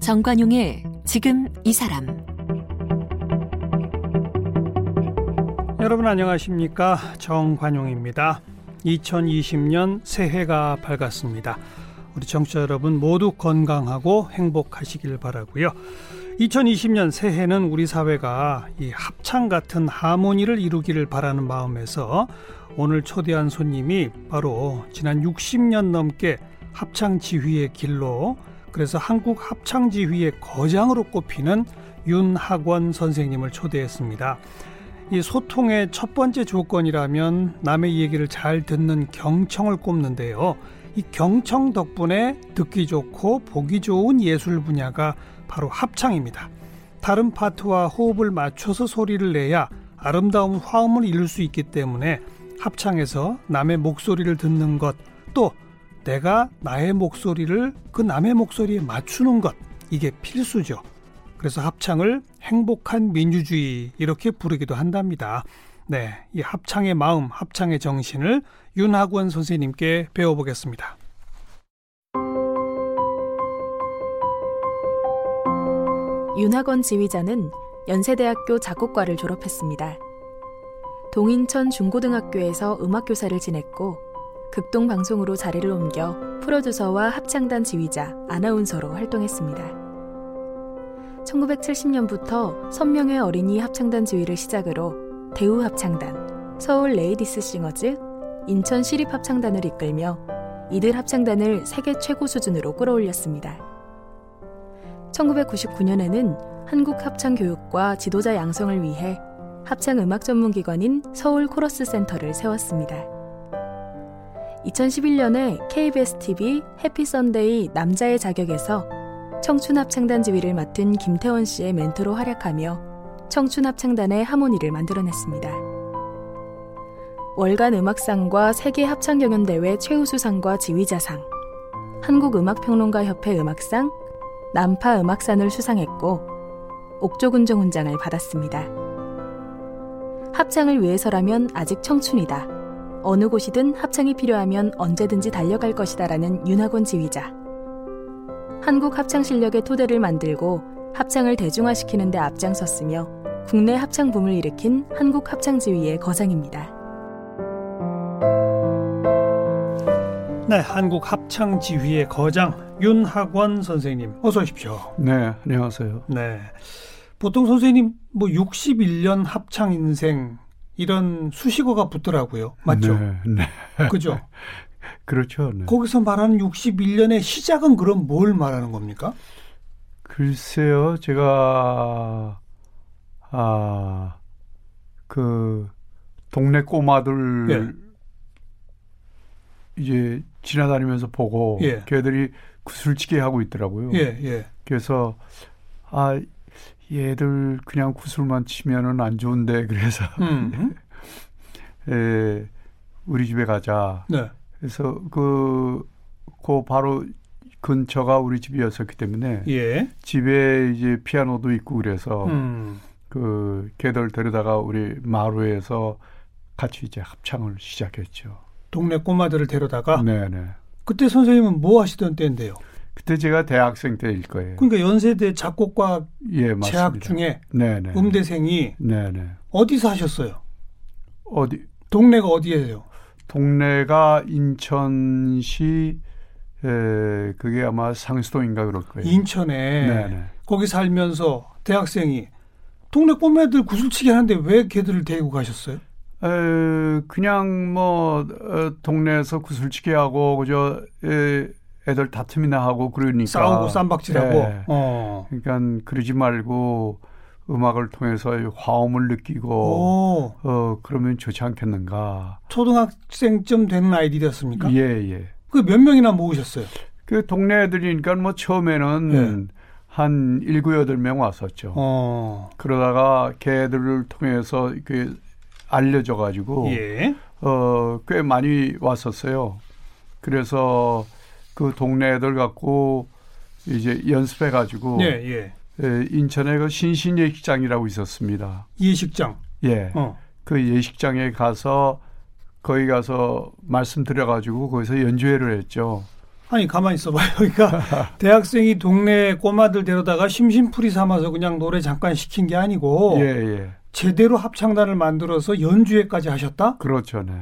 정관용의 지금 이 사람. 여러분 안녕하십니까? 정관용입니다. 2020년 새해가 밝았습니다. 우리 청취자 여러분 모두 건강하고 행복하시길 바라고요. 2020년 새해는 우리 사회가 이 합창 같은 하모니를 이루기를 바라는 마음에서 오늘 초대한 손님이 바로 지난 60년 넘게 합창 지휘의 길로, 그래서 한국 합창 지휘의 거장으로 꼽히는 윤학원 선생님을 초대했습니다. 이 소통의 첫 번째 조건이라면 남의 얘기를 잘 듣는 경청을 꼽는데요. 이 경청 덕분에 듣기 좋고 보기 좋은 예술 분야가 바로 합창입니다. 다른 파트와 호흡을 맞춰서 소리를 내야 아름다운 화음을 이룰 수 있기 때문에 합창에서 남의 목소리를 듣는 것, 또 내가 나의 목소리를 그 남의 목소리에 맞추는 것, 이게 필수죠. 그래서 합창을 행복한 민주주의 이렇게 부르기도 한답니다. 네, 이 합창의 마음, 합창의 정신을 윤학원 선생님께 배워보겠습니다. 윤학원 지휘자는 연세대학교 작곡과를 졸업했습니다. 동인천 중고등학교에서 음악교사를 지냈고 극동방송으로 자리를 옮겨 프로듀서와 합창단 지휘자, 아나운서로 활동했습니다. 1970년부터 선명의 어린이 합창단 지휘를 시작으로 대우 합창단, 서울 레이디스 싱어즈, 인천 시립 합창단을 이끌며 이들 합창단을 세계 최고 수준으로 끌어올렸습니다. 1999년에는 한국합창교육과 지도자 양성을 위해 합창음악전문기관인 서울 코러스센터를 세웠습니다. 2011년에 KBS TV 해피선데이 남자의 자격에서 청춘합창단 지휘를 맡은 김태원 씨의 멘토로 활약하며 청춘합창단의 하모니를 만들어냈습니다. 월간 음악상과 세계 합창경연대회 최우수상과 지휘자상, 한국음악평론가협회 음악상, 남파 음악상을 수상했고 옥조군종 훈장을 받았습니다. 합창을 위해서라면 아직 청춘이다. 어느 곳이든 합창이 필요하면 언제든지 달려갈 것이다라는 윤학원 지휘자. 한국 합창 실력의 토대를 만들고 합창을 대중화시키는 데 앞장섰으며 국내 합창 붐을 일으킨 한국 합창 지휘의 거장입니다. 네, 한국 합창 지휘의 거장 윤학원 선생님, 어서 오십시오. 네, 안녕하세요. 네, 보통 선생님 뭐 61년 합창 인생 이런 수식어가 붙더라고요. 맞죠? 네. 그죠? 그렇죠. 네. 거기서 말하는 61년의 시작은 그럼 뭘 말하는 겁니까? 글쎄요. 제가 그 동네 꼬마들 예. 이제 지나다니면서 보고 예. 걔들이 구슬치기 하고 있더라고요. 예. 그래서 얘들 그냥 구슬만 치면은 안 좋은데, 그래서 우리 집에 가자. 네. 그래서 그 바로 근처가 우리 집이었었기 때문에 예. 집에 이제 피아노도 있고 그래서 그 걔들 데려다가 우리 마루에서 같이 이제 합창을 시작했죠. 동네 꼬마들을 데려다가. 네네. 그때 선생님은 뭐 하시던 때인데요? 그때 제가 대학생 때일 거예요. 그러니까 연세대 작곡과 예, 재학 중에 네네. 음대생이 네네. 어디서 하셨어요? 어디? 동네가 어디예요? 동네가 인천시 그게 아마 상수동인가 그럴 거예요. 인천에 네네. 거기 살면서 대학생이 동네 꼬매들 구슬치기 하는데 왜 걔들을 데리고 가셨어요? 그냥 뭐 동네에서 구슬치기 하고 그저 애들 다툼이나 하고 그러니까 싸우고 쌈박질하고 네. 그러니까 그러지 말고 음악을 통해서 화음을 느끼고 그러면 좋지 않겠는가. 초등학생쯤 되는 아이들이었습니까? 예예. 그 몇 명이나 모으셨어요? 그 동네 애들이니까 뭐 처음에는 예. 한 7-8명 왔었죠. 그러다가 걔들을 통해서 그 알려져가지고 예. 꽤 많이 왔었어요. 그래서 그 동네 애들 갖고 이제 연습해가지고 인천에 그 신신예식장이라고 있었습니다. 예식장. 예. 그 예식장에 가서 거기 가서 말씀드려가지고 거기서 연주회를 했죠. 아니 가만히 있어봐요. 그러니까 대학생이 동네 꼬마들 데려다가 심심풀이 삼아서 그냥 노래 잠깐 시킨 게 아니고 예. 제대로 합창단을 만들어서 연주회까지 하셨다? 그렇죠. 네.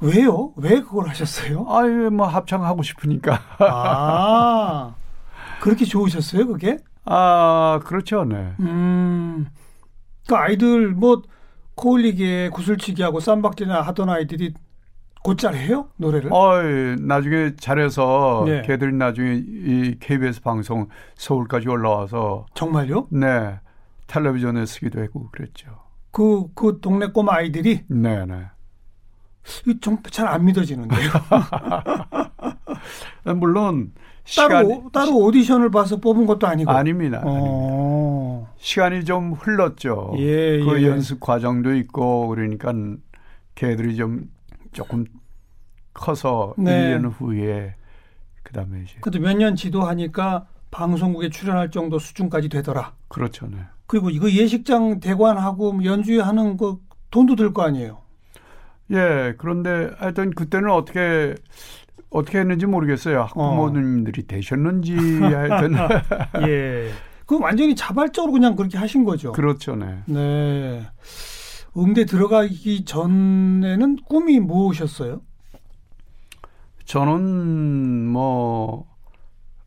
왜요? 왜 그걸 하셨어요? 아유 뭐 합창하고 싶으니까. 아 그렇게 좋으셨어요 그게? 아 그렇죠. 네. 그 아이들 뭐 코올리기에 구슬치기하고 쌈박질이나 하던 아이들이 곧잘 해요? 노래를? 나중에 잘해서 네. 걔들이 나중에 이 KBS 방송 서울까지 올라와서 정말요? 네. 텔레비전에 쓰기도 했고 그랬죠. 그 동네 꼬마 아이들이? 네네. 잘안 믿어지는데요. 물론 따로 오디션을 봐서 뽑은 것도 아니고? 아닙니다. 시간이 좀 흘렀죠. 그 연습 과정도 있고 그러니까 걔들이 좀 조금 커서 네. 1년 후에 그다음에 이제 그래도 몇 년 지도하니까 방송국에 출연할 정도 수준까지 되더라. 그렇죠. 네. 그리고 이거 예식장 대관하고 연주하는 거 돈도 들 거 아니에요. 예. 그런데 하여튼 그때는 어떻게 했는지 모르겠어요. 학부모님들이 되셨는지 하여튼. 예. 그럼 완전히 자발적으로 그냥 그렇게 하신 거죠. 그렇죠. 네. 네. 음대 들어가기 전에는 꿈이 뭐셨어요? 저는 뭐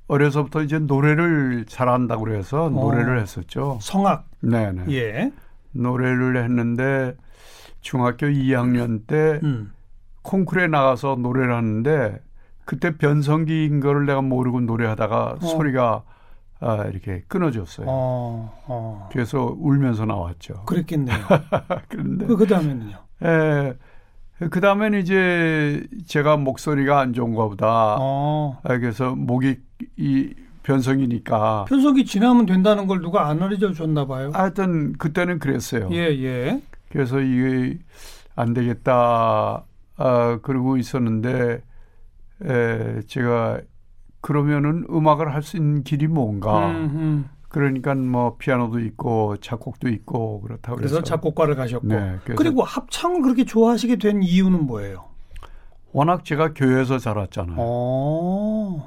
어려서부터 이제 노래를 잘한다고 그래서 노래를 했었죠. 성악. 네네. 예. 노래를 했는데 중학교 2학년 때 콩쿠르에 나가서 노래를 하는데 그때 변성기인 걸 내가 모르고 노래하다가 소리가 이렇게 끊어졌어요. 그래서 울면서 나왔죠. 그랬겠네요. 그런데 그 다음에는요? 예, 그 다음에는 이제 제가 목소리가 안 좋은가 보다. 그래서 목이 이 변성이니까. 변성기 지나면 된다는 걸 누가 안 알려줬나 봐요. 하여튼 그때는 그랬어요. 예. 그래서 이게 안 되겠다 그러고 있었는데 제가 그러면은 음악을 할 수 있는 길이 뭔가. 그러니까 뭐 피아노도 있고 작곡도 있고 그렇다고 그래서 작곡과를 가셨고. 네, 그리고 합창을 그렇게 좋아하시게 된 이유는 뭐예요? 워낙 제가 교회에서 자랐잖아요.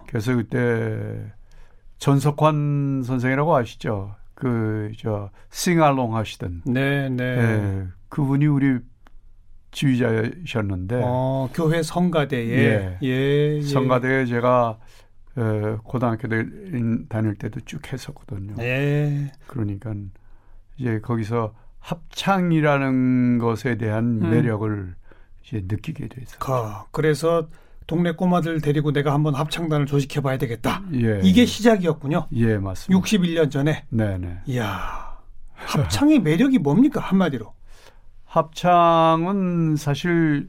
그래서 그때 전석환 선생이라고 아시죠? 그 저 싱알롱 하시던. 네. 예, 그분이 우리 지휘자셨는데. 교회 성가대에. 예. 성가대에 제가 고등학교 다닐 때도 쭉 했었거든요. 예. 그러니까 이제 거기서 합창이라는 것에 대한 매력을 이제 느끼게 됐어요. 그래서 동네 꼬마들 데리고 내가 한번 합창단을 조직해봐야 되겠다. 예. 이게 시작이었군요. 예, 맞습니다. 61년 전에. 네네. 이야, 합창의 매력이 뭡니까 한마디로? 합창은 사실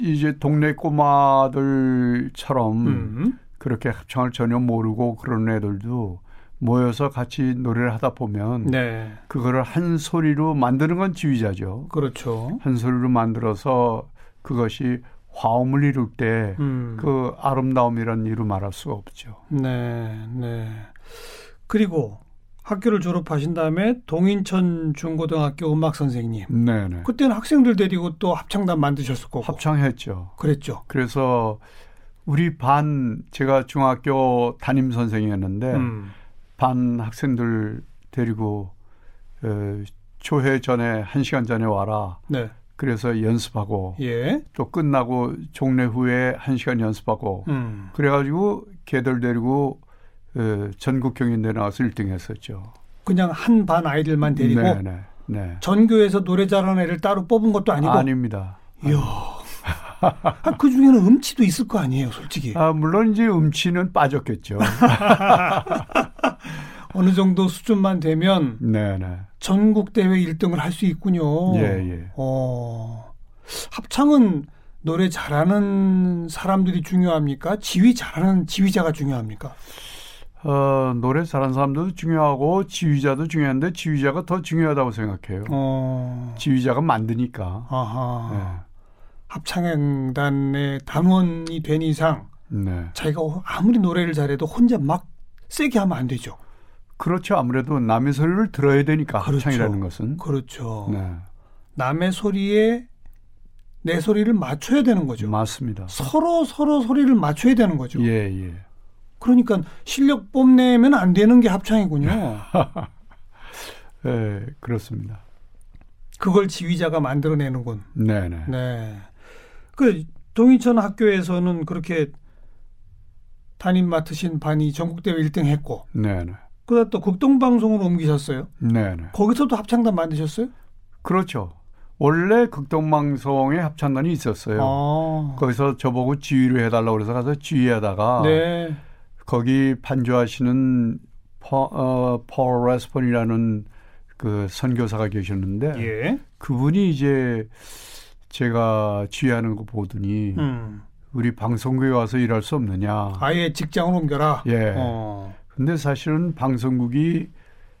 이제 동네 꼬마들처럼. 그렇게 합창을 전혀 모르고 그런 애들도 모여서 같이 노래를 하다 보면 네. 그거를 한 소리로 만드는 건 지휘자죠. 그렇죠. 한 소리로 만들어서 그것이 화음을 이룰 때 그 아름다움이라는 이루 말할 수가 없죠. 네. 그리고 학교를 졸업하신 다음에 동인천 중고등학교 음악 선생님. 네. 그때는 학생들 데리고 또 합창단 만드셨을 거고. 합창했죠. 그랬죠. 그래서 우리 반, 제가 중학교 담임 선생이었는데 반 학생들 데리고 조회 전에 1시간 전에 와라. 네. 그래서 연습하고 또 끝나고 종례 후에 1시간 연습하고 그래가지고 걔들 데리고 전국 경연대회 나와서 1등 했었죠. 그냥 한 반 아이들만 데리고 네. 전교에서 노래 잘하는 애를 따로 뽑은 것도 아니고? 아닙니다. 이야. 그 중에는 음치도 있을 거 아니에요, 솔직히. 물론 이제 음치는 빠졌겠죠. 어느 정도 수준만 되면 전국 대회 1등을 할 수 있군요. 예. 합창은 노래 잘하는 사람들이 중요합니까? 지휘 잘하는 지휘자가 중요합니까? 노래 잘하는 사람도 중요하고 지휘자도 중요한데 지휘자가 더 중요하다고 생각해요. 지휘자가 만드니까. 아하. 네. 합창단의 단원이 된 이상 자기가 아무리 노래를 잘해도 혼자 막 세게 하면 안 되죠. 그렇죠. 아무래도 남의 소리를 들어야 되니까 그렇죠. 합창이라는 것은. 그렇죠. 네. 남의 소리에 내 소리를 맞춰야 되는 거죠. 맞습니다. 서로 소리를 맞춰야 되는 거죠. 예, 예. 그러니까 실력 뽐내면 안 되는 게 합창이군요. 네, 그렇습니다. 그걸 지휘자가 만들어내는군. 네네. 네. 그 동인천 학교에서는 그렇게 담임 맡으신 반이 전국대회 1등 했고. 네네. 그다음 또 극동방송으로 옮기셨어요. 네네. 거기서도 합창단 만드셨어요? 그렇죠. 원래 극동방송에 합창단이 있었어요. 아. 거기서 저보고 지휘를 해달라고 그래서 가서 지휘하다가 네. 거기 반주하시는 폴 레스폰이라는 그 선교사가 계셨는데 예. 그분이 이제 제가 지휘하는 거 보더니 우리 방송국에 와서 일할 수 없느냐. 아예 직장을 옮겨라. 예. 근데 사실은 방송국이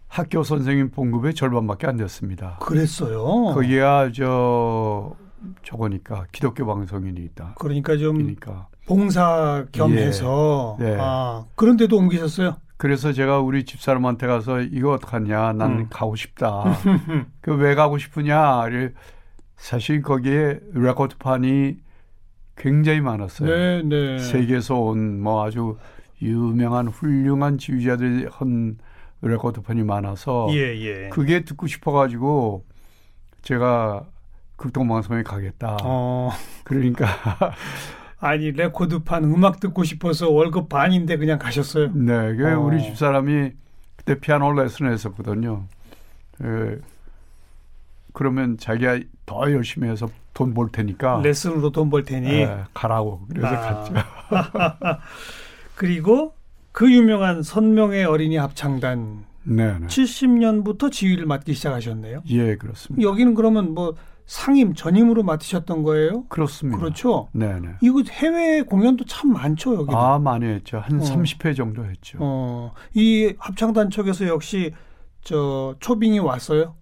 학교 선생님 봉급의 절반밖에 안 됐습니다. 그랬어요? 거기야 저거니까 기독교 방송이니까. 그러니까 좀 봉사 겸해서. 예. 네. 아, 그런데도 옮기셨어요? 그래서 제가 우리 집사람한테 가서 이거 어떡하냐. 난 가고 싶다. 그 왜 가고 싶으냐. 사실 거기에 레코드판이 굉장히 많았어요. 네, 네. 세계에서 온 뭐 아주 유명한 훌륭한 지휘자들이 한 레코드판이 많아서 예, 예. 그게 듣고 싶어가지고 제가 극동방송에 가겠다. 그러니까 아니 레코드판 음악 듣고 싶어서 월급 반인데 그냥 가셨어요? 네. 우리 집사람이 그때 피아노 레슨을 했었거든요. 예, 그러면 자기가 더 열심히 해서 돈 벌 테니까 레슨으로 돈 벌 테니 예, 가라고 그래서 갔죠. 그리고 그 유명한 선명의 어린이 합창단 네네. 70년부터 지휘를 맡기 시작하셨네요. 예, 그렇습니다. 여기는 그러면 뭐 상임, 전임으로 맡으셨던 거예요? 그렇습니다. 그렇죠? 네네. 이거 해외 공연도 참 많죠, 여기는? 아, 많이 했죠. 한 30회 정도 했죠. 이 합창단 쪽에서 역시 저 초빙이 왔어요?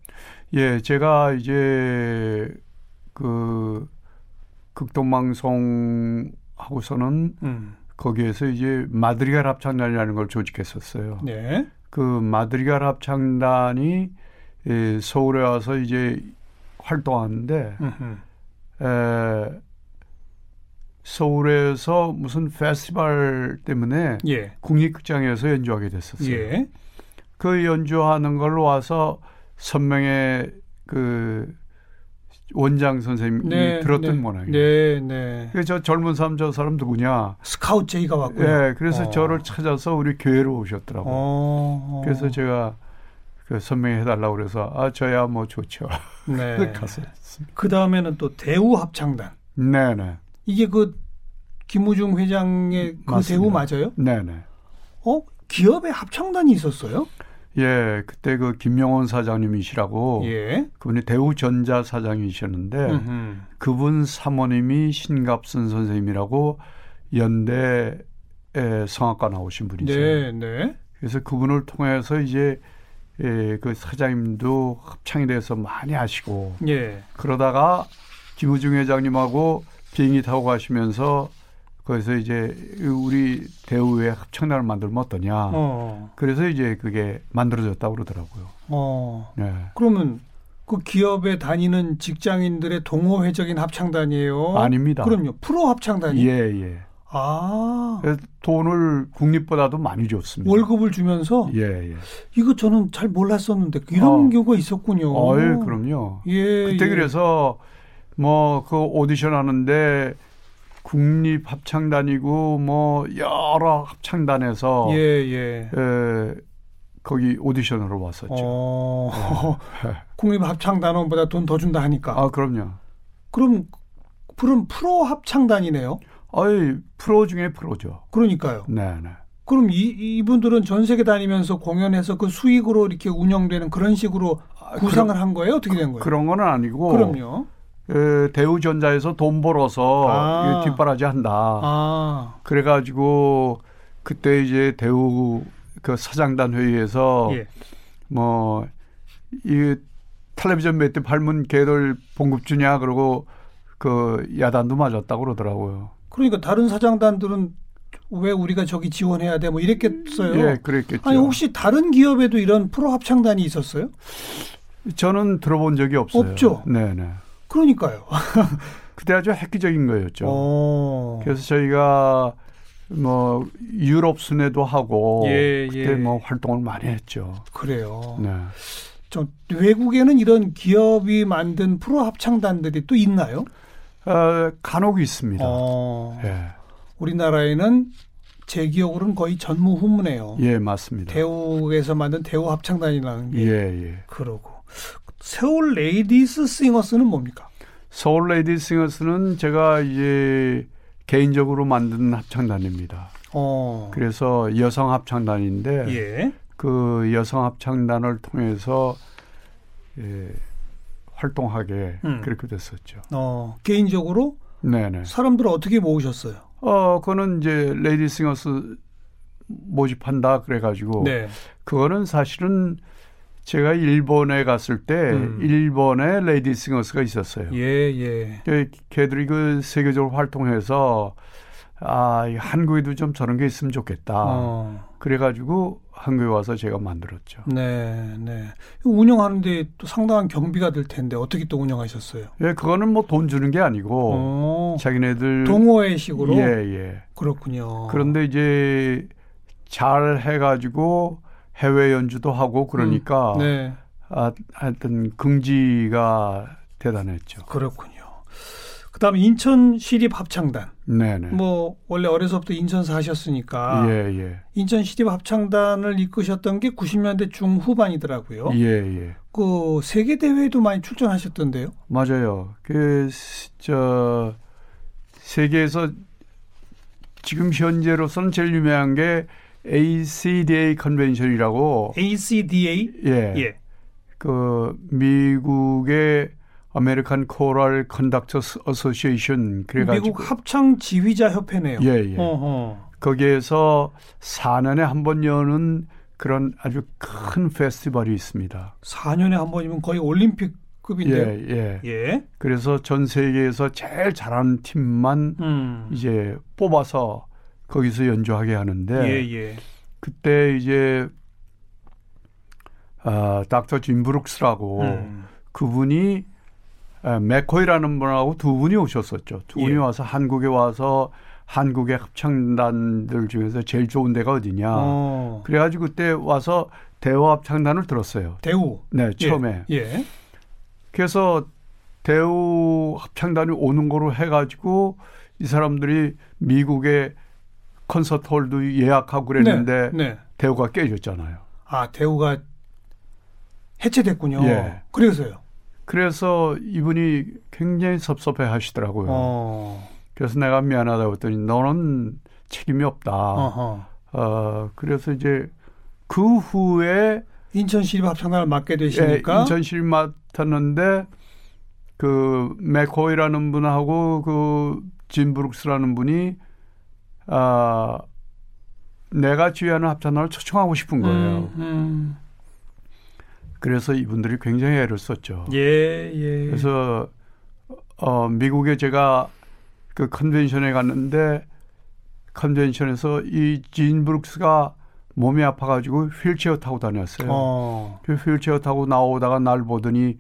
예, 제가 이제 그 극동방송 하고서는 거기에서 이제 마드리갈 합창단이라는 걸 조직했었어요. 네. 그 마드리갈 합창단이 서울에 와서 이제 활동하는데 서울에서 무슨 페스티벌 때문에 예. 국립극장에서 연주하게 됐었어요. 예. 그 연주하는 걸로 와서 선명의 그 원장 선생님이 네, 들었던 모양이에요. 네, 네. 그래서 젊은 사람 저 사람 누구냐. 스카우트 제의가 왔고요. 네, 그래서 저를 찾아서 우리 교회로 오셨더라고요. 그래서 제가 그 선명히 해달라고 그래서 저야 뭐 좋죠. 네. 그 다음에는 또 대우 합창단. 네, 네. 이게 그 김우중 회장의 그 대우 맞아요? 네, 네. 기업에 합창단이 있었어요? 예, 그때 그 김영원 사장님이시라고 예. 그분이 대우전자 사장이셨는데 그분 사모님이 신갑순 선생님이라고 연대 성악과 나오신 분이세요. 네, 네. 그래서 그분을 통해서 이제 그 사장님도 합창에 대해서 많이 아시고 예. 그러다가 김우중 회장님하고 비행기 타고 가시면서 거기서 이제 우리 대우의 합창단을 만들면 어떠냐. 그래서 이제 그게 만들어졌다고 그러더라고요. 네. 그러면 그 기업에 다니는 직장인들의 동호회적인 합창단이에요? 아닙니다. 그럼요. 프로 합창단이에요? 예, 예. 아. 돈을 국립보다도 많이 줬습니다. 월급을 주면서? 예, 예. 이거 저는 잘 몰랐었는데 이런 경우가 있었군요. 예, 그럼요. 예. 그때 예. 그래서 뭐 그 오디션 하는데 국립 합창단이고 뭐 여러 합창단에서 예, 예. 거기 오디션으로 왔었죠. 네. 국립 합창단원보다 돈 더 준다 하니까. 아, 그럼요. 그럼 프로 합창단이네요. 아이, 프로 중에 프로죠. 그러니까요. 네, 네. 그럼 이분들은 전 세계 다니면서 공연해서 그 수익으로 이렇게 운영되는 그런 식으로 구상을 한 거예요? 어떻게 된 거예요? 그런 건 아니고. 그럼요. 대우전자에서 돈 벌어서 뒷바라지 한다. 그래가지고 그때 이제 대우 그 사장단 회의에서 예. 뭐 이 텔레비전 몇 대 팔면 걔들 봉급 주냐 그러고 그 야단도 맞았다고 그러더라고요. 그러니까 다른 사장단들은 왜 우리가 저기 지원해야 돼? 뭐 이랬겠어요. 예, 그랬겠죠. 아니 혹시 다른 기업에도 이런 프로 합창단이 있었어요? 저는 들어본 적이 없어요. 없죠. 네네. 그러니까요. 그때 아주 획기적인 거였죠. 오. 그래서 저희가 뭐 유럽 순회도 하고 예, 그때 예. 뭐 활동을 많이 했죠. 그래요. 네. 저 외국에는 이런 기업이 만든 프로 합창단들이 또 있나요? 간혹 있습니다. 예. 우리나라에는 제 기억으로는 거의 전무후무네요. 예, 맞습니다. 대우에서 만든 대우 합창단이라는 게 예, 예. 그러고 서울 레이디스 싱어스는 뭡니까? 서울 레이디스 싱어스는 제가 이제 개인적으로 만든 합창단입니다. 그래서 여성 합창단인데 예. 그 여성 합창단을 통해서 예, 활동하게 그렇게 됐었죠. 개인적으로? 네네. 사람들을 어떻게 모으셨어요? 그거는 이제 레이디 싱어스 모집한다 그래가지고 네. 그거는 사실은 제가 일본에 갔을 때 일본에 레이디 싱어스가 있었어요. 예예. 예. 걔들이 그 세계적으로 활동해서 아 한국에도 좀 저런 게 있으면 좋겠다. 그래가지고 한국에 와서 제가 만들었죠. 네, 네. 운영하는데 또 상당한 경비가 들 텐데 어떻게 또 운영하셨어요? 예, 그거는 뭐 돈 주는 게 아니고 자기네들 동호회식으로. 예, 예. 그렇군요. 그런데 이제 잘 해가지고 해외 연주도 하고 그러니까 네. 아, 하여튼 긍지가 대단했죠. 그렇군요. 그다음에 인천 시립 합창단. 네네. 뭐 원래 어려서부터 인천 사셨으니까. 예예. 인천 시립 합창단을 이끄셨던 게 90년대 중후반이더라고요. 예예. 그 세계 대회에도 많이 출전하셨던데요. 맞아요. 그 저 세계에서 지금 현재로서는 제일 유명한 게 ACDA 컨벤션이라고. ACDA. 예. 예. 그 미국의 American Coral Conductors Association 그래가지고 미국 합창 지휘자 협회네요. 예예. 예. 거기에서 4년에 한 번 여는 그런 아주 큰 페스티벌이 있습니다. 4년에 한 번이면 거의 올림픽급인데요. 예예. 예. 예. 그래서 전 세계에서 제일 잘하는 팀만 이제 뽑아서 거기서 연주하게 하는데 예예. 그때 이제 닥터 짐 브룩스라고 그분이 맥코이라는 분하고 두 분이 오셨었죠. 두 분이 예. 와서 한국에 와서 한국의 합창단들 중에서 제일 좋은 데가 어디냐. 그래가지고 그때 와서 대우 합창단을 들었어요. 대우. 네. 처음에. 예. 예. 그래서 대우 합창단이 오는 거로 해가지고 이 사람들이 미국의 콘서트홀도 예약하고 그랬는데 네, 네. 대우가 깨졌잖아요. 아, 대우가 해체됐군요. 예. 그래서요. 그래서 이분이 굉장히 섭섭해 하시더라고요. 그래서 내가 미안하다고 했더니 너는 책임이 없다. 어허. 그래서 이제 그 후에 인천시립 합창단을 맡게 되시니까 예, 인천시립 맡았는데 그 맥코이라는 분하고 그 짐 브룩스라는 분이 내가 지휘하는 합창단을 초청하고 싶은 거예요. 그래서 이분들이 굉장히 애를 썼죠. 예, 예. 그래서 미국에 제가 그 컨벤션에 갔는데 컨벤션에서 이 진 브룩스가 몸이 아파가지고 휠체어 타고 다녔어요. 그 휠체어 타고 나오다가 날 보더니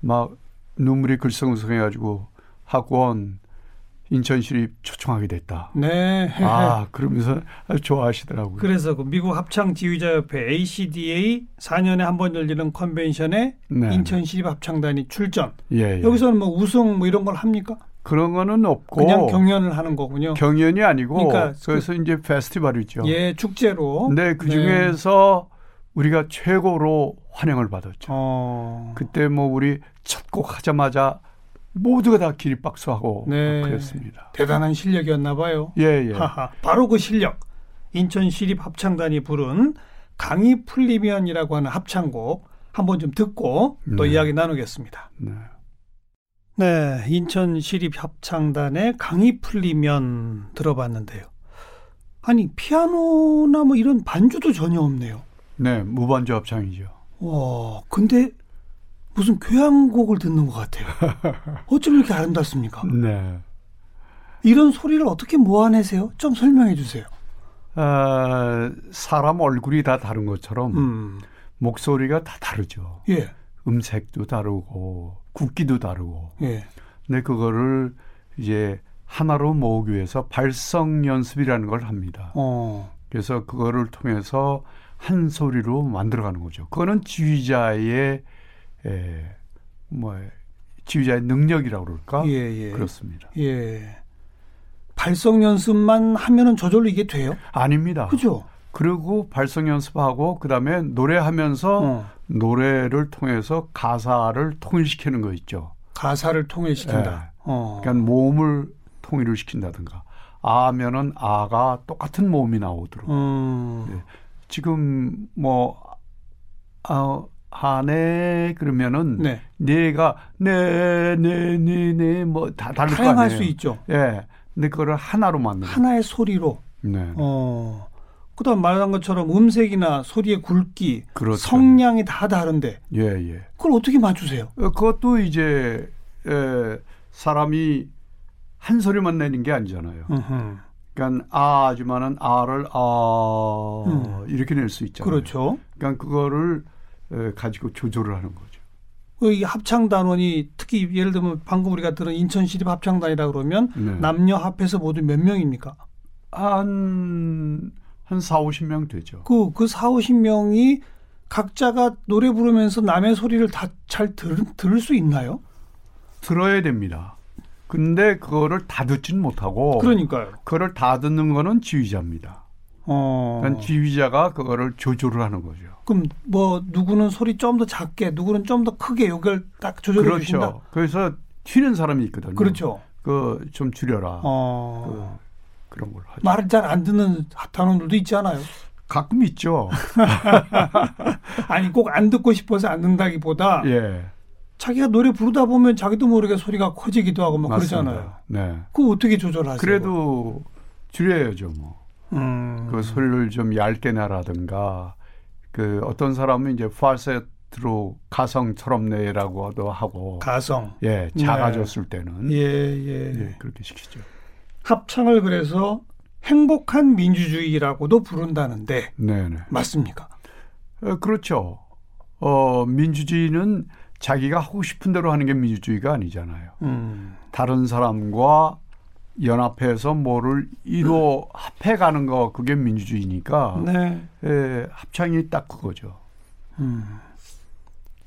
막 눈물이 글썽글썽해가지고 학원 인천시립 초청하게 됐다. 네. 아 그러면서 아주 좋아하시더라고요. 그래서 그 미국 합창 지휘자협회 ACDA 4년에 한 번 열리는 컨벤션에 네. 인천시립 합창단이 출전. 예, 예. 여기서는 뭐 우승 뭐 이런 걸 합니까? 그런 거는 없고 그냥 경연을 하는 거군요. 경연이 아니고 그러니까 그래서 이제 페스티벌이죠. 예, 축제로. 네, 그 중에서 네. 우리가 최고로 환영을 받았죠. 그때 뭐 우리 첫 곡 하자마자. 모두가 다 기립박수하고 네, 그랬습니다. 대단한 실력이었나 봐요. 예, 예. 바로 그 실력. 인천 시립 합창단이 부른 강이 풀리면이라고 하는 합창곡 한번 좀 듣고 또 네. 이야기 나누겠습니다. 네. 네, 인천 시립 합창단의 강이 풀리면 들어봤는데요. 아니 피아노나 뭐 이런 반주도 전혀 없네요. 네, 무반주 합창이죠. 와, 근데 무슨 교향곡을 듣는 것 같아요. 어쩜 이렇게 아름답습니까? 네. 이런 소리를 어떻게 모아내세요? 좀 설명해 주세요. 사람 얼굴이 다 다른 것처럼 목소리가 다 다르죠. 예. 음색도 다르고 국기도 다르고. 예. 근데 그거를 이제 하나로 모으기 위해서 발성 연습이라는 걸 합니다. 그래서 그거를 통해서 한 소리로 만들어가는 거죠. 그거는 지휘자의 능력이라고 그럴까? 예, 예. 그렇습니다. 예. 발성 연습만 하면은 저절로 이게 돼요? 아닙니다. 그죠? 그리고 발성 연습하고 그다음에 노래하면서 노래를 통해서 가사를 통일시키는 거 있죠. 가사를 통일시킨다. 예. 그러니까 모음을 통일을 시킨다든가. 아면은 아가 똑같은 모음이 나오도록. 네. 지금 뭐 하네 그러면은 네. 네가 네 뭐 다 다를 거 아니에요. 다양할 수 있죠. 예. 근데 그거를 하나로 만드는 하나의 소리로. 네. 그다음 말한 것처럼 음색이나 소리의 굵기, 그렇죠. 성량이 다 다른데. 예, 예. 그걸 어떻게 맞추세요? 그것도 이제 사람이 한 소리만 내는 게 아니잖아요. 으흠. 그러니까 아지만은 아를 아 이렇게 낼 수 있잖아요. 그렇죠. 그러니까 그거를 가지고 조절을 하는 거죠. 이 합창단원이 특히 예를 들면 방금 우리가 들은 인천 시립 합창단이라 그러면 네. 남녀 합해서 모두 몇 명입니까? 한 40-50명 되죠. 그 40-50명이 각자가 노래 부르면서 남의 소리를 다 잘 들을 수 있나요? 들어야 됩니다. 근데 그거를 다 듣지는 못하고 그러니까요. 그거를 다 듣는 거는 지휘자입니다. 그러니까 지휘자가 그거를 조절을 하는 거죠. 그럼 뭐 누구는 소리 좀 더 작게, 누구는 좀 더 크게 이걸 딱 조절해 그렇죠. 주신다. 그래서 튀는 사람이 있거든요. 그렇죠. 그 좀 줄여라. 그런 걸로 하죠. 말을 잘 안 듣는 단원들도 있지 않아요? 가끔 있죠. 아니 꼭 안 듣고 싶어서 안 듣는다기보다 예. 자기가 노래 부르다 보면 자기도 모르게 소리가 커지기도 하고 막 맞습니다. 그러잖아요. 네. 그거 어떻게 조절하세요? 그래도 줄여야죠. 뭐. 그 소리를 좀 얇게 내라든가 그 어떤 사람은 이제 파세트로 가성처럼 내라고도 하고 가성. 예, 작아졌을 네. 때는 예, 그렇게 시키죠. 합창을 그래서 행복한 민주주의라고도 부른다는데 네네. 맞습니까? 그렇죠. 민주주의는 자기가 하고 싶은 대로 하는 게 민주주의가 아니잖아요. 다른 사람과 연합해서 뭐를 이로 합해가는 거 그게 민주주의니까 네. 예, 합창이 딱 그거죠.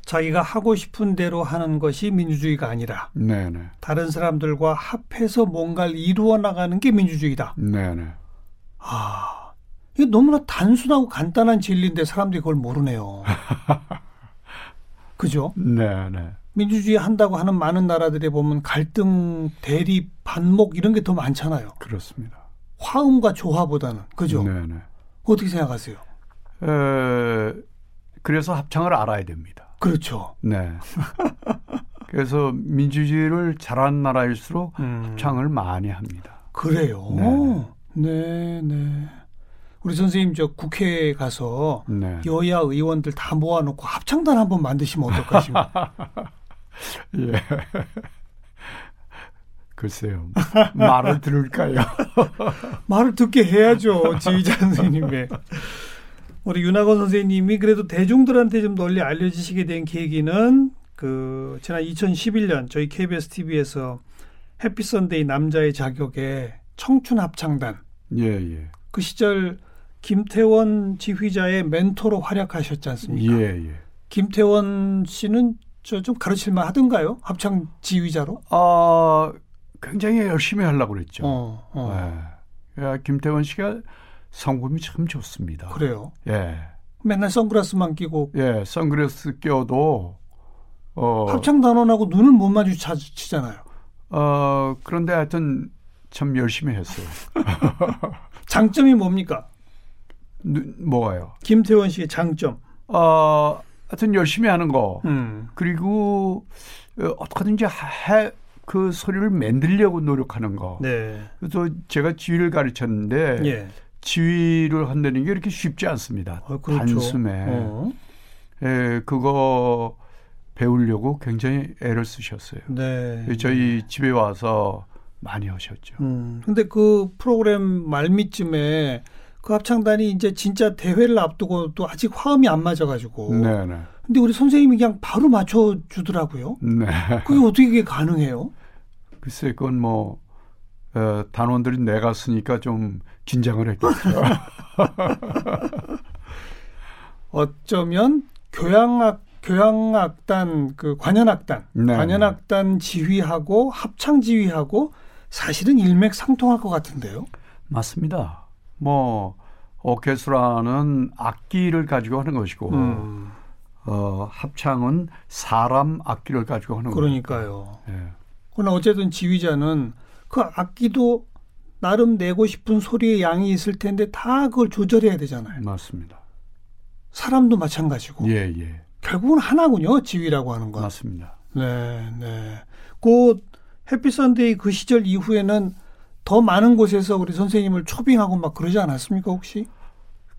자기가 하고 싶은 대로 하는 것이 민주주의가 아니라 네네. 다른 사람들과 합해서 뭔가를 이루어 나가는 게 민주주의다. 네네. 아, 이게 너무나 단순하고 간단한 진리인데 사람들이 그걸 모르네요. 그죠? 네네. 민주주의 한다고 하는 많은 나라들에 보면 갈등, 대립, 반목 이런 게 더 많잖아요. 그렇습니다. 화음과 조화보다는. 그죠? 네네. 어떻게 생각하세요? 그래서 합창을 알아야 됩니다. 그렇죠. 네. 그래서 민주주의를 잘하는 나라일수록 합창을 많이 합니다. 그래요? 네네. 네네. 우리 선생님 저 국회에 가서 네. 여야 의원들 다 모아놓고 합창단 한번 만드시면 어떨까 싶어요. 예. 글쎄요. 말을 들을까요? 말을 듣게 해야죠. 지휘자 선생님의. 우리 윤학원 선생님이 그래도 대중들한테 좀 널리 알려지시게 된 계기는 그 지난 2011년 저희 KBS TV에서 해피선데이 남자의 자격의 청춘합창단 예. 그 시절 김태원 지휘자의 멘토로 활약하셨지 않습니까? 예. 김태원 씨는 좀 가르칠만 하던가요? 합창 지휘자로? 굉장히 열심히 하려고 그랬죠. 네. 김태원 씨가 성품이 참 좋습니다. 그래요? 예. 맨날 선글라스만 끼고. 예, 선글라스 껴도. 합창단원하고 눈을 못 마주치잖아요. 그런데 하여튼 참 열심히 했어요. 장점이 뭡니까? 뭐가요? 김태원 씨의 장점. 하여튼 열심히 하는 거. 그리고 어떻게든지 그 소리를 만들려고 노력하는 거. 네. 그래서 제가 지휘를 가르쳤는데 예. 지휘를 한다는 게 이렇게 쉽지 않습니다. 그렇죠. 단숨에. 예, 그거 배우려고 굉장히 애를 쓰셨어요. 네. 저희 집에 와서 많이 하셨죠. 근데 그 프로그램 말미쯤에 그 합창단이 이제 진짜 대회를 앞두고 또 아직 화음이 안 맞아가지고. 네네. 근데 우리 선생님이 그냥 바로 맞춰주더라고요. 네. 그게 어떻게 그게 가능해요? 글쎄, 그건 뭐 단원들이 내가 쓰니까 좀 긴장을 했겠죠. 어쩌면 교향악단 그 관현악단, 네. 관현악단 지휘하고 합창 지휘하고 사실은 일맥상통할 것 같은데요. 맞습니다. 뭐 오케스트라는 악기를 가지고 하는 것이고 합창은 사람 악기를 가지고 하는 거죠. 그러니까요. 예. 그러나 어쨌든 지휘자는 그 악기도 나름 내고 싶은 소리의 양이 있을 텐데 다 그걸 조절해야 되잖아요. 맞습니다. 사람도 마찬가지고. 예, 예. 결국은 하나군요. 지휘라고 하는 건. 맞습니다. 네, 네. 곧 해피선데이 그 시절 이후에는 더 많은 곳에서 우리 선생님을 초빙하고 막 그러지 않았습니까, 혹시?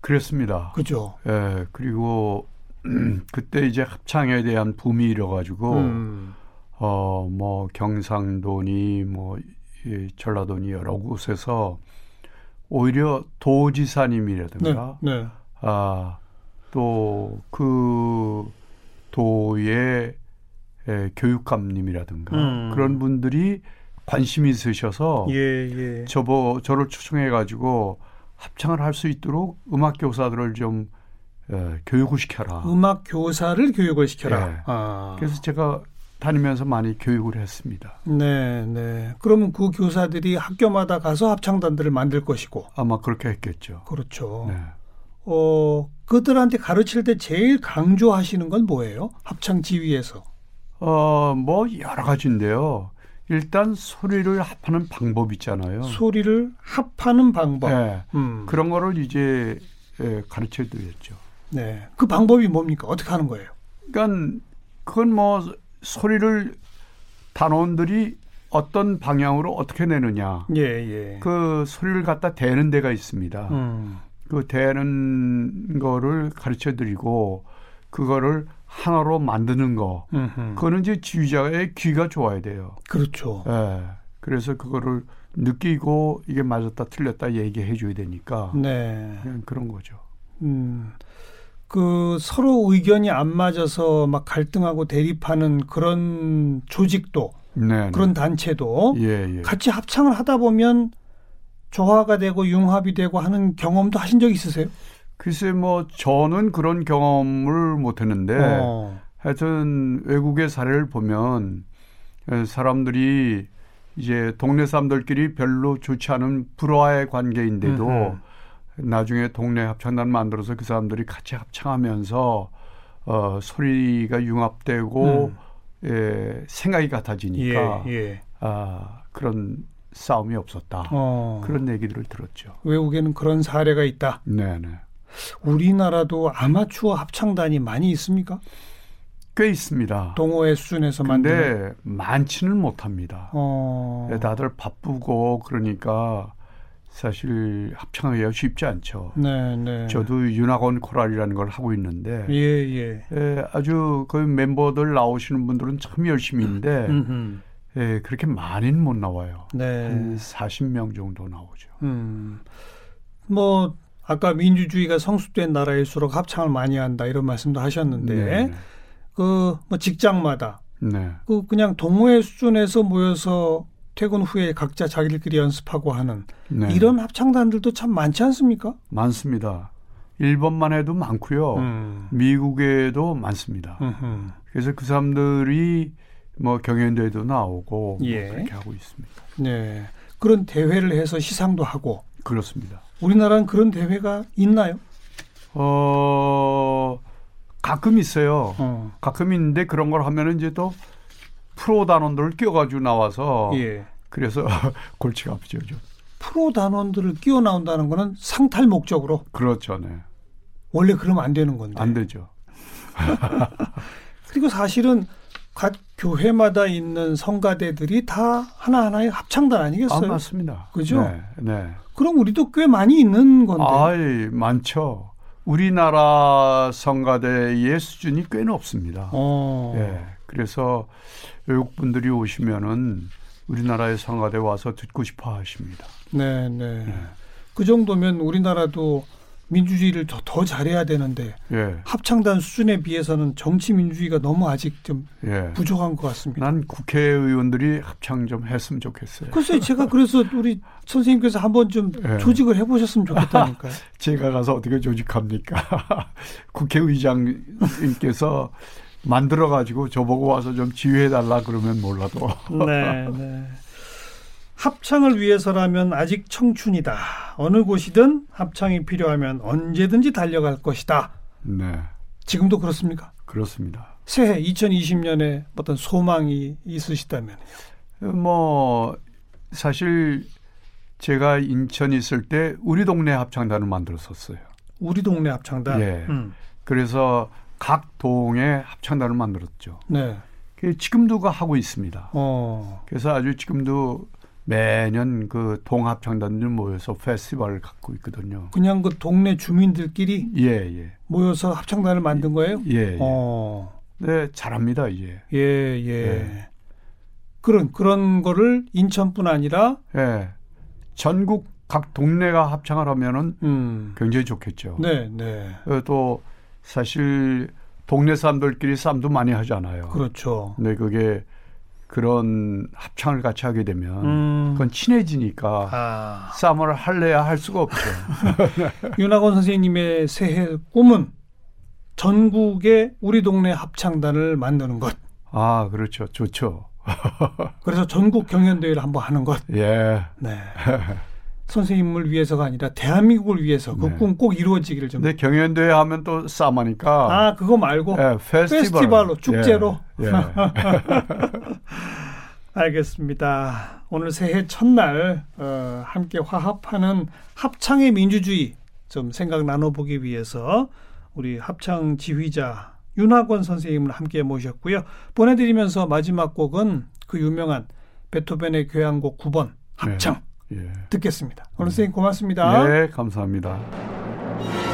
그랬습니다. 그죠. 예, 그리고 그때 이제 합창에 대한 붐이 일어가지고, 뭐 경상도니 뭐 전라도니 여러 곳에서 오히려 도지사님이라든가, 네, 네. 아, 또 그 도의 교육감님이라든가 그런 분들이 관심이 있으셔서 예, 예. 저를 초청해가지고 합창을 할 수 있도록 음악교사들을 좀 교육을 시켜라. 음악교사를 교육을 시켜라. 네. 아. 그래서 제가 다니면서 많이 교육을 했습니다. 네, 네. 그러면 그 교사들이 학교마다 가서 합창단들을 만들 것이고. 아마 그렇게 했겠죠. 그렇죠. 네. 그들한테 가르칠 때 제일 강조하시는 건 뭐예요? 합창 지휘에서. 뭐 여러 가지인데요. 일단 소리를 합하는 방법 있잖아요. 소리를 합하는 방법. 네. 그런 거를 이제 가르쳐드렸죠. 네. 그 방법이 뭡니까? 어떻게 하는 거예요? 그러니까 그건 뭐 소리를 단원들이 어떤 방향으로 어떻게 내느냐. 예, 예. 그 소리를 갖다 대는 데가 있습니다. 그 대는 거를 가르쳐드리고 그거를 하나로 만드는 거. 그거는 이제 지휘자의 귀가 좋아야 돼요. 그렇죠. 예. 그래서 그거를 느끼고 이게 맞았다 틀렸다 얘기해 줘야 되니까. 네. 그냥 그런 거죠. 그 서로 의견이 안 맞아서 막 갈등하고 대립하는 그런 조직도 네네. 그런 단체도 예, 예. 같이 합창을 하다 보면 조화가 되고 융합이 되고 하는 경험도 하신 적 있으세요? 글쎄 뭐 저는 그런 경험을 못했는데 하여튼 외국의 사례를 보면 사람들이 이제 동네 사람들끼리 별로 좋지 않은 불화의 관계인데도 나중에 동네 합창단 만들어서 그 사람들이 같이 합창하면서 소리가 융합되고 생각이 같아지니까 예, 예. 아, 그런 싸움이 없었다. 그런 얘기들을 들었죠. 외국에는 그런 사례가 있다. 네네. 우리나라도 아마추어 합창단이 많이 있습니까? 꽤 있습니다. 동호회 수준에서 만드는. 많지는 못합니다. 다들 바쁘고 그러니까 사실 합창하기가 쉽지 않죠. 네, 네. 저도 윤학원 코랄이라는 걸 하고 있는데 예, 예. 아주 그 멤버들 나오시는 분들은 참 열심히인데 예, 그렇게 많이는 못 나와요. 네. 한 40명 정도 나오죠. 뭐 아까 민주주의가 성숙된 나라일수록 합창을 많이 한다 이런 말씀도 하셨는데 네. 그 뭐 직장마다 네. 그 그냥 동호회 수준에서 모여서 퇴근 후에 각자 자기들끼리 연습하고 하는 네. 이런 합창단들도 참 많지 않습니까? 많습니다. 일본만 해도 많고요. 미국에도 많습니다. 그래서 그 사람들이 뭐 경연대회도 나오고 예. 뭐 그렇게 하고 있습니다. 네, 그런 대회를 해서 시상도 하고 그렇습니다. 우리나라는 그런 대회가 있나요? 가끔 있어요. 가끔 있는데 그런 걸 하면은 이제 또 프로 단원들을 끼워가지고 나와서 예. 그래서 골치가 아프죠. 좀. 프로 단원들을 끼워 나온다는 거는 상탈 목적으로? 그렇죠. 네. 원래 그러면 안 되는 건데. 안 되죠. 그리고 사실은 각 교회마다 있는 성가대들이 다 하나하나의 합창단 아니겠어요? 아, 맞습니다. 그죠? 네, 네. 그럼 우리도 꽤 많이 있는 건데. 아이, 많죠. 우리나라 성가대의 수준이 꽤 높습니다. 네, 그래서 외국분들이 오시면은 우리나라의 성가대 와서 듣고 싶어 하십니다. 네, 네. 그 정도면 우리나라도 민주주의를 더 잘해야 되는데 예. 합창단 수준에 비해서는 정치 민주주의가 너무 아직 좀 예. 부족한 것 같습니다. 난 국회의원들이 합창 좀 했으면 좋겠어요. 글쎄요. 제가 그래서 우리 선생님께서 한번 좀 예. 조직을 해보셨으면 좋겠다니까요. 제가 가서 어떻게 조직합니까? 국회의장님께서 만들어가지고 저보고 와서 좀 지휘해달라 그러면 몰라도. 네, 네. 합창을 위해서라면 아직 청춘이다. 어느 곳이든 합창이 필요하면 언제든지 달려갈 것이다. 네. 지금도 그렇습니까? 그렇습니다. 새해 2020년에 어떤 소망이 있으시다면? 뭐 사실 제가 인천에 있을 때 우리 동네 합창단을 만들었었어요. 우리 동네 합창단? 예. 그래서 각 동에 합창단을 만들었죠. 네. 지금도 하고 있습니다. 그래서 아주 지금도 매년 그 동합창단들 모여서 페스티벌을 갖고 있거든요. 그냥 그 동네 주민들끼리 예. 모여서 합창단을 만든 거예요? 예. 네, 잘합니다. 예. 그런 거를 인천뿐 아니라 예. 전국 각 동네가 합창을 하면은 굉장히 좋겠죠. 네. 또 사실 동네 사람들끼리 싸움도 많이 하잖아요. 그렇죠. 네, 그게 그런 합창을 같이 하게 되면 그건 친해지니까 싸움을 할래야 할 수가 없죠. 윤학원 선생님의 새해 꿈은 전국의 우리 동네 합창단을 만드는 것. 아, 그렇죠. 좋죠. 그래서 전국 경연대회를 한번 하는 것. 예. 네. 선생님을 위해서가 아니라 대한민국을 위해서 그 꿈 꼭 이루어지기를 좀. 네, 경연대회 하면 또 싸움하니까. 아, 그거 말고 예, 페스티벌로 축제로. 예. 알겠습니다. 오늘 새해 첫날 함께 화합하는 합창의 민주주의 좀 생각 나눠보기 위해서 우리 합창 지휘자 윤학원 선생님을 함께 모셨고요. 보내드리면서 마지막 곡은 그 유명한 베토벤의 교향곡 9번 합창. 예. 듣겠습니다. 오늘 선생님 고맙습니다. 네, 감사합니다.